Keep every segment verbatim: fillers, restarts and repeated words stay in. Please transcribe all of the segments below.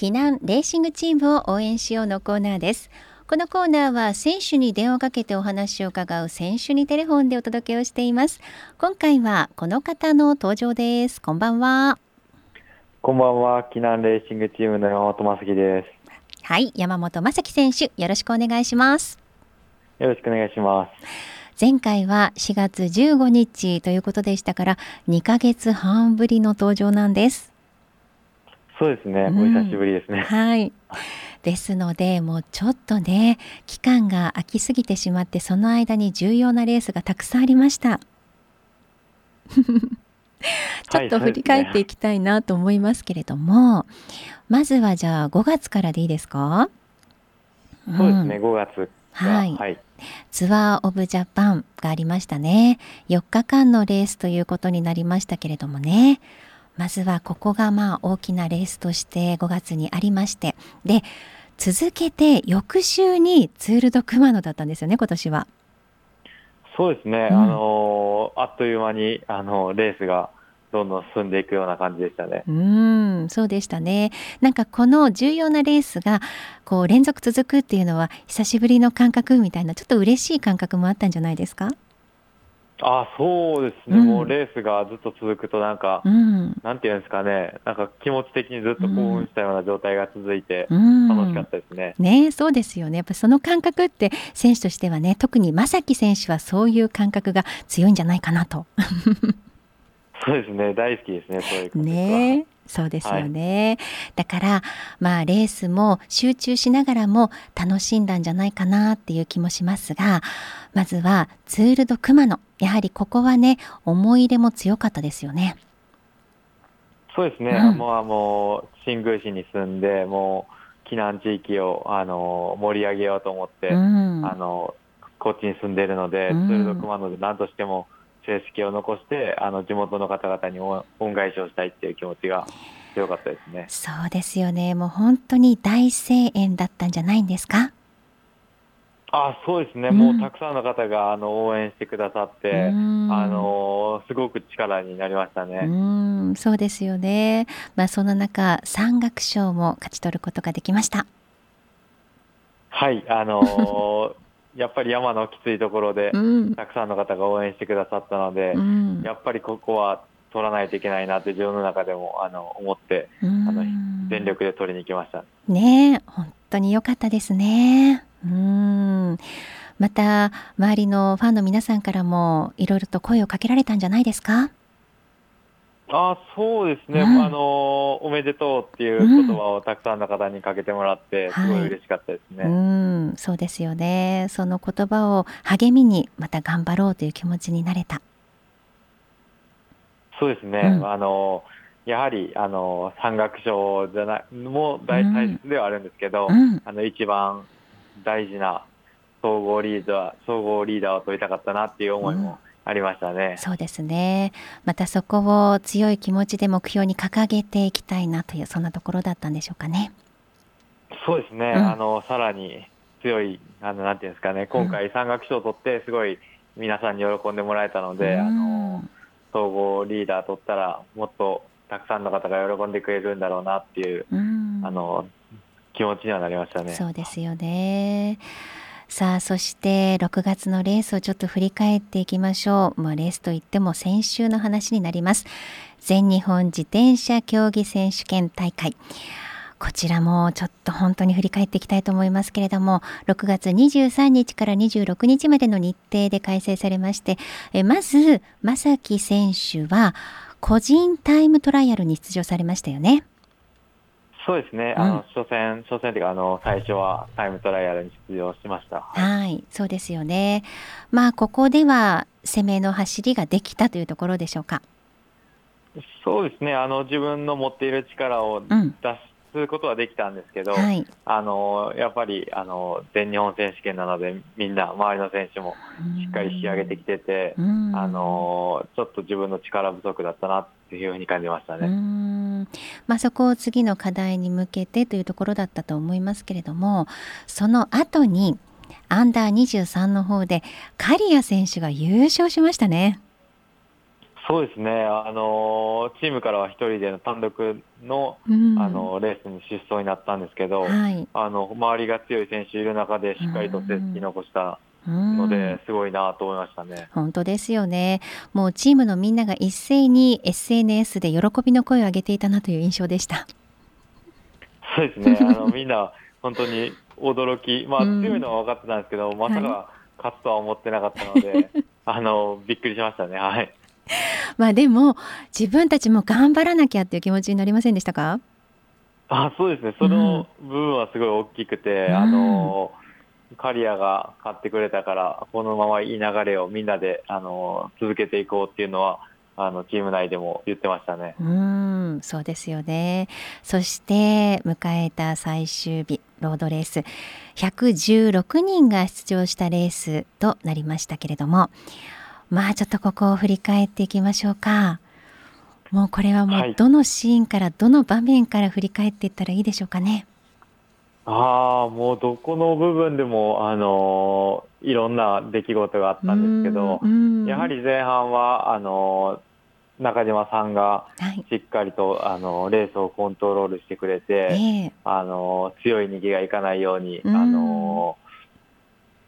避難レーシングチームを応援しようのコーナーです。このコーナーは選手に電話をかけてお話を伺う選手にテレフォンでお届けをしています。今回はこの方の登場です。こんばんは。こんばんは。避難レーシングチームの山本雅樹です。はい、山本雅樹選手、よろしくお願いします。よろしくお願いします。前回はしがつじゅうごにちということでしたからにかげつはんぶりの登場なんです。そうですね、うん、お久しぶりですね。はい。ですのでもうちょっとね期間が空きすぎてしまって、その間に重要なレースがたくさんありましたちょっと振り返っていきたいなと思いますけれども、はいね、まずはじゃあごがつからでいいですか？そうですね、うん、ごがつはい、はい、ツアーオブジャパンがありましたね。よっかかんのレースということになりましたけれどもね、まずはここがまあ大きなレースとしてごがつにありまして、で続けて翌週にツール・ド・熊野だったんですよね、今年は。そうですね、うん、あのあっという間にあのレースがどんどん進んでいくような感じでしたね。うーん、そうでしたね。なんかこの重要なレースがこう連続続くっていうのは久しぶりの感覚みたいな、ちょっと嬉しい感覚もあったんじゃないですか？あ、そうですね、うん、もうレースがずっと続くとなんか、うん、なんていうんですかね、なんか気持ち的にずっと興奮したような状態が続いて楽しかったですね、うんうん、ね、そうですよね。やっぱその感覚って選手としてはね、特に正樹選手はそういう感覚が強いんじゃないかなとそうですね、大好きですね、そういうことですか。ね、そうですよね、はい、だから、まあ、レースも集中しながらも楽しんだんじゃないかなっていう気もしますが、まずはツール・ド・熊野、やはりここはね思い入れも強かったですよね。そうですね、うん、もう、もう新宮市に住んで、もう避難地域をあの盛り上げようと思って、うん、あのこっちに住んでいるので、うん、ツール・ド・熊野で何としても成績を残してあの地元の方々に恩返しをしたいっていう気持ちが強かったですね。そうですよね、もう本当に大声援だったんじゃないんですか？あ、そうですね、うん、もうたくさんの方があの応援してくださって、うん、あのすごく力になりましたね、うん、そうですよね、まあ、その中山岳賞も勝ち取ることができました。はい、あのやっぱり山のきついところでたくさんの方が応援してくださったので、うん、やっぱりここは取らないといけないなって自分の中でもあの思って、うん、あの全力で取りに行きましたね。え、本当に良かったですね。うん、また周りのファンの皆さんからもいろいろと声をかけられたんじゃないですか？あ、そうですね、うん、あのおめでとうっていう言葉をたくさんの方にかけてもらって、うん、すごい嬉しかったですね、はい、うん、そうですよね。その言葉を励みにまた頑張ろうという気持ちになれた。そうですね、うん、あのやはりあの山岳賞じゃないも大切ではあるんですけど、うんうん、あの一番大事な総合リーダー総合リーダーを取りたかったなっていう思いも、うん、ありましたね。そうですね、またそこを強い気持ちで目標に掲げていきたいなという、そんなところだったんでしょうかね。そうですね、うん、あのさらに強いあのなんていうんですかね、今回山岳賞を取ってすごい皆さんに喜んでもらえたので、うん、あの総合リーダー取ったらもっとたくさんの方が喜んでくれるんだろうなっていう、うん、あの気持ちにはなりましたね。そうですよね。さあ、そしてろくがつのレースをちょっと振り返っていきましょう。まあ、レースといっても先週の話になります。全日本自転車競技選手権大会、こちらもちょっと本当に振り返っていきたいと思いますけれども、ろくがつにじゅうさんにちからにじゅうろくにちまでの日程で開催されまして、えまず正樹選手は個人タイムトライアルに出場されましたよね。そうですね、あの、うん、初戦、初戦というかあの最初はタイムトライアルに出場しました。はい、そうですよね。まあ、ここでは攻めの走りができたというところでしょうか？そうですね、あの自分の持っている力を出すことはできたんですけど、うん、はい、あのやっぱりあの全日本選手権なのでみんな周りの選手もしっかり仕上げてきてて、あのちょっと自分の力不足だったなというふうに感じましたね。うん、まあ、そこを次の課題に向けてというところだったと思いますけれども、その後にアンダーにじゅうさんの方で刈谷選手が優勝しましたね。そうですね、あのチームからは一人での単独 の,、うん、あのレースに出走になったんですけど、はい、あの周りが強い選手いる中でしっかりと成績残したので、すごいなと思いましたね。本当ですよね。もうチームのみんなが一斉に エスエヌエス で喜びの声を上げていたなという印象でした。そうですね、あのみんな本当に驚き、まあ、強いのは分かってたんですけど、まさか勝つとは思ってなかったので、はい、あのびっくりしましたね、はい。まあでも自分たちも頑張らなきゃという気持ちになりませんでしたか？あ、そうですね、その部分はすごい大きくて、うん、あのカリアが買ってくれたからこのままいい流れをみんなであの続けていこうっていうのはあのチーム内でも言ってましたね。うん、そうですよね。そして迎えた最終日、ロードレースひゃくじゅうろくにんが出場したレースとなりましたけれども、まあちょっとここを振り返っていきましょうか。もうこれはもうどのシーンから、はい、どの場面から振り返っていったらいいでしょうかね。ああ、もうどこの部分でもあのー、いろんな出来事があったんですけど、やはり前半はあのー、中島さんがしっかりと、はい、あのー、レースをコントロールしてくれて、えー、あのー、強い逃げがいかないように、あの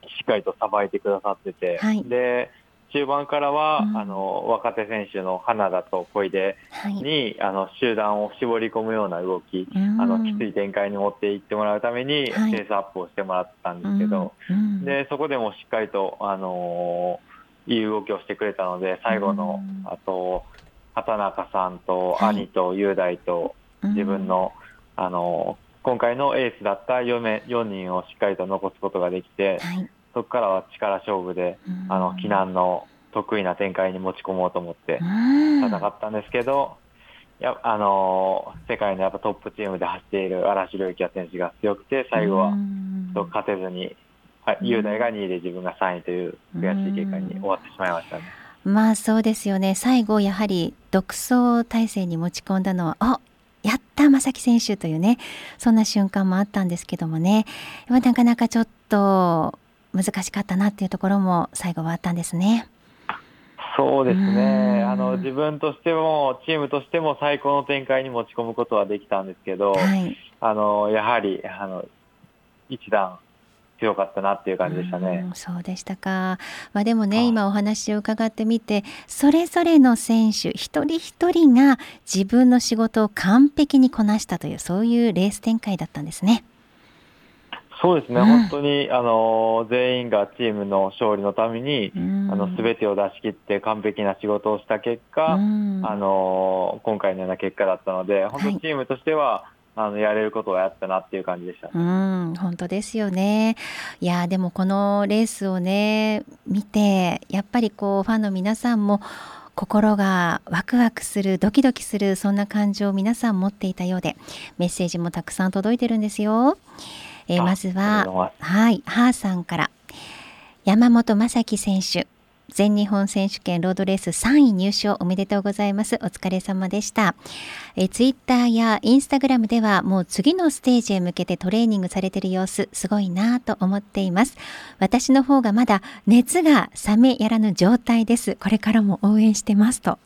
ー、しっかりとさばいてくださってて、はい、で中盤からは、うん、あの若手選手の花田と小出に、はい、あの集団を絞り込むような動き、うん、あのきつい展開に持っていってもらうためにペースアップをしてもらったんですけど、はい、うん、でそこでもしっかりと、あのー、いい動きをしてくれたので、最後の、うん、あと畑中さんと兄と雄大と自分の、はい、あのー、今回のエースだった 4, 4人をしっかりと残すことができて、はい、そこからは力勝負で、あの避難の得意な展開に持ち込もうと思って戦ったんですけど、いや、あのー、世界のやっぱトップチームで走っている荒城幸也選手が強くて、最後は勝てずに、はい、雄大がにいで自分がさんいという悔しい結果に終わってしまいましたね。まあそうですよね。最後やはり独走体制に持ち込んだのは、あ、やった正木選手というね、そんな瞬間もあったんですけどもね、なかなかちょっと難しかったなっていうところも最後はあったんですね。そうですね、あの自分としてもチームとしても最高の展開に持ち込むことはできたんですけど、はい、あのやはりあの一段強かったなっていう感じでしたね。うん、そうでしたか。まあ、でもね、今お話を伺ってみて、それぞれの選手一人一人が自分の仕事を完璧にこなしたという、そういうレース展開だったんですね。そうですね、うん、本当にあの全員がチームの勝利のために、うん、あの全てを出し切って完璧な仕事をした結果、うん、あの今回のような結果だったので、本当にチームとしては、はい、あのやれることをやったなっていう感じでしたね。うん、本当ですよね。いや、でもこのレースをね見て、やっぱりこうファンの皆さんも心がワクワクする、ドキドキする、そんな感情を皆さん持っていたようで、メッセージもたくさん届いてるんですよ。えー、まずは、はい、ハーさんから、山本正樹選手全日本選手権ロードレースさんい入賞おめでとうございます。お疲れ様でした。えー、ツイッターやインスタグラムではもう次のステージへ向けてトレーニングされている様子、すごいなと思っています。私の方がまだ熱が冷めやらぬ状態です。これからも応援してますと。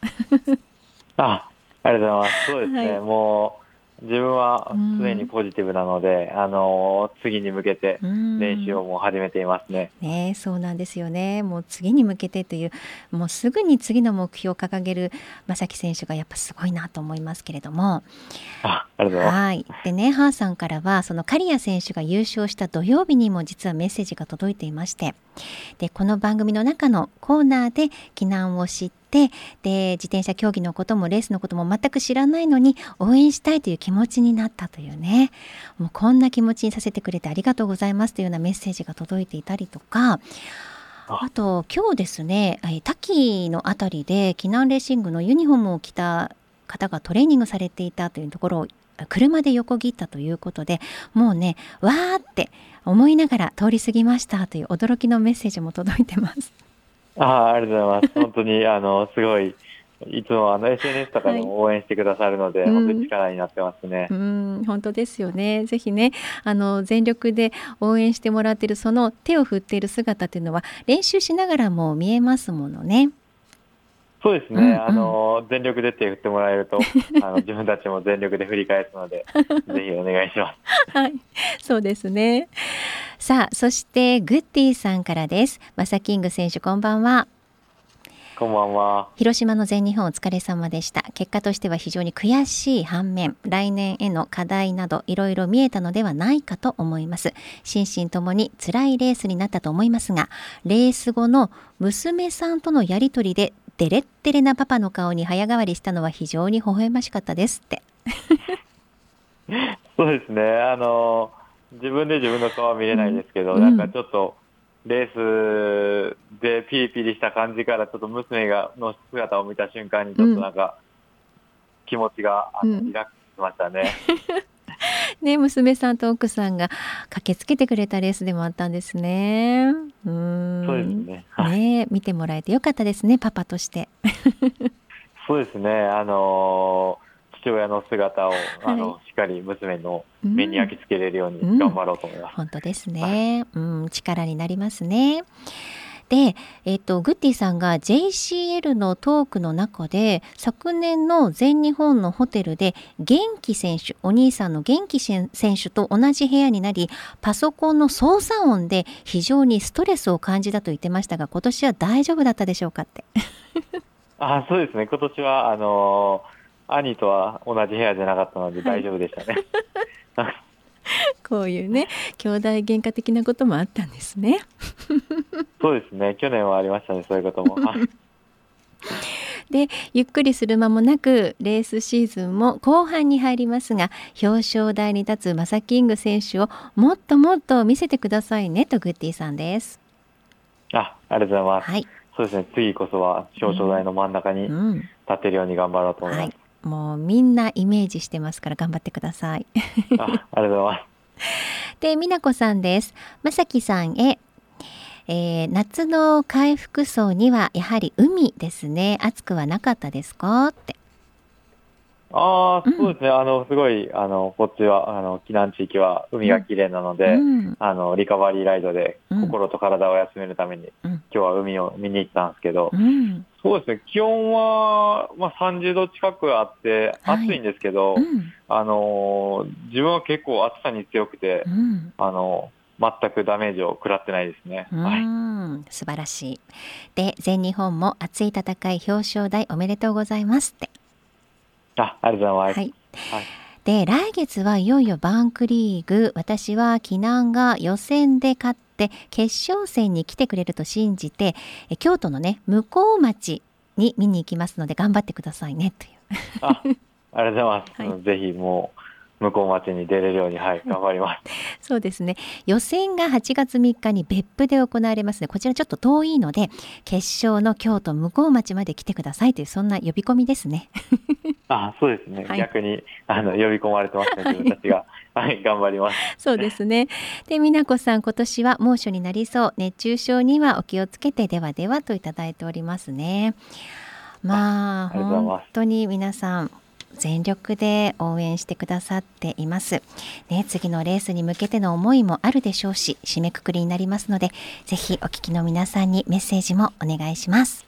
あ、ありがとうございます。そうですね、はい、もう自分は常にポジティブなので、うん、あの次に向けて練習をもう始めていますね。うん、ね、そうなんですよね。もう次に向けてという、もうすぐに次の目標を掲げる正木選手がやっぱすごいなと思いますけれども。あ、ありがとうございます。はい。でね、ハーさんからはその刈谷選手が優勝した土曜日にも実はメッセージが届いていまして、でこの番組の中のコーナーで避難を知って、で自転車競技のこともレースのことも全く知らないのに応援したいという気持ちになったというね、もうこんな気持ちにさせてくれてありがとうございますというようなメッセージが届いていたりとか、あと今日ですね、滝のあたりで避難レーシングのユニフォームを着た方がトレーニングされていたというところを車で横切ったということで、もうね、わーって思いながら通り過ぎましたという驚きのメッセージも届いてます。あ, ありがとうございます。本当にあのすごい、いつもあの エスエヌエス とかでも応援してくださるので、はい、本当に力になってますね。うんうん、本当ですよね。ぜひね、あの全力で応援してもらっている、その手を振っている姿というのは練習しながらも見えますものね。そうですね、うんうん、あの全力でって言ってもらえるとあの自分たちも全力で振り返すのでぜひお願いします、はい、そうですね。さあ、そしてグッディさんからです。マサキング選手、こんばんは。こんばんは。広島の全日本お疲れ様でした。結果としては非常に悔しい反面、来年への課題などいろいろ見えたのではないかと思います。心身ともに辛いレースになったと思いますが、レース後の娘さんとのやり取りでデレッデレなパパの顔に早変わりしたのは非常に微笑ましかったですってそうですね、あの自分で自分の顔は見れないですけど、うん、なんかちょっとレースでピリピリした感じからちょっと娘がの姿を見た瞬間にちょっとなんか気持ちがリラックスしましたね、うん、ね、娘さんと奥さんが駆けつけてくれたレースでもあったんですね。うーん、そうですね、はい、ね、見てもらえてよかったですね、パパとしてそうですね、あのー、父親の姿をあの、はい、しっかり娘の目に焼き付けれるように頑張ろうと思います、うん、本当ですね、はい、うん、力になりますね。で、えーと、グッディさんが ジェイシーエル のトークの中で昨年の全日本のホテルで元気選手、お兄さんの元気選手と同じ部屋になり、パソコンの操作音で非常にストレスを感じたと言ってましたが、今年は大丈夫だったでしょうかってあ、そうですね、今年はあのー、兄とは同じ部屋じゃなかったので大丈夫でしたね、はいこういうね、兄弟喧嘩的なこともあったんですねそうですね、去年はありましたね、そういうこともで、ゆっくりする間もなくレースシーズンも後半に入りますが、表彰台に立つマサキング選手をもっともっと見せてくださいねとグッディさんです。 あ, ありがとうございます、はい、そうですね、次こそは表彰台の真ん中に立てるように頑張ろうと思います、うんうん、はい、もうみんなイメージしてますから頑張ってくださいあ, ありがとうございますで、美奈子さんです。まさきさんへ、えー、夏の回復走にはやはり海ですね、暑くはなかったですかって。あ、そうですね、うん、あのすごいあのこっちはあの避難地域は海が綺麗なので、うん、あのリカバリーライドで心と体を休めるために、うん、今日は海を見に行ったんですけど、うん、そうですね、気温は、まあ、さんじゅうど近くあって暑いんですけど、はい、うん、あの自分は結構暑さに強くて、うん、あの全くダメージを食らってないですね、はい、素晴らしい。で、全日本も熱い戦い表彰台おめでとうございますって。あ, ありがとうございます、はいはい、で、来月はいよいよバンクリーグ、私は紀南が予選で勝って決勝戦に来てくれると信じて、え京都のね向こう町に見に行きますので頑張ってくださいねというあ, ありがとうございます、はい、ぜひもう向こう町に出れるように、はい、頑張りますそうですね、予選がはちがつみっかに別府で行われますので、こちらちょっと遠いので決勝の京都向こう町まで来てくださいという、そんな呼び込みですねあ, あ、そうですね、はい、逆にあの呼び込まれてますね、自分たちがはい、はい、頑張ります。そうですね。で、美奈子さん、今年は猛暑になりそう、熱中症にはお気をつけて、ではではといただいておりますね。まあ、あ、本当に皆さん全力で応援してくださっています、ね、次のレースに向けての思いもあるでしょうし、締めくくりになりますので、ぜひお聞きの皆さんにメッセージもお願いします。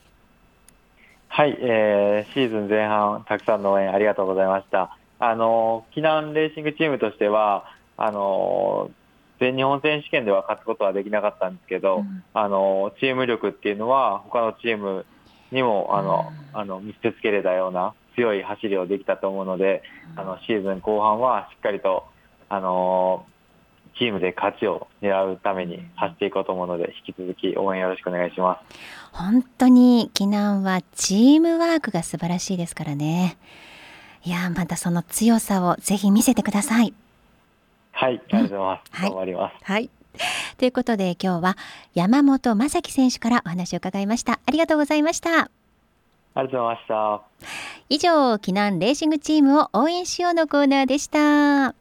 はい、えー、シーズン前半たくさんの応援ありがとうございました。あの紀南レーシングチームとしてはあの全日本選手権では勝つことはできなかったんですけど、うん、あのチーム力っていうのは他のチームにもあの、うん、あの見せつけれたような強い走りをできたと思うので、あのシーズン後半はしっかりとあのチームで勝ちを狙うために走っていこうと思うので、引き続き応援よろしくお願いします。本当に紀南はチームワークが素晴らしいですからね。いや、またその強さをぜひ見せてください。はい、ありがとうございます、うん、はい、頑張ります、はい、ということで、今日は山本昌輝選手からお話を伺いました。ありがとうございました。ありがとうございました。以上、紀南レーシングチームを応援しようのコーナーでした。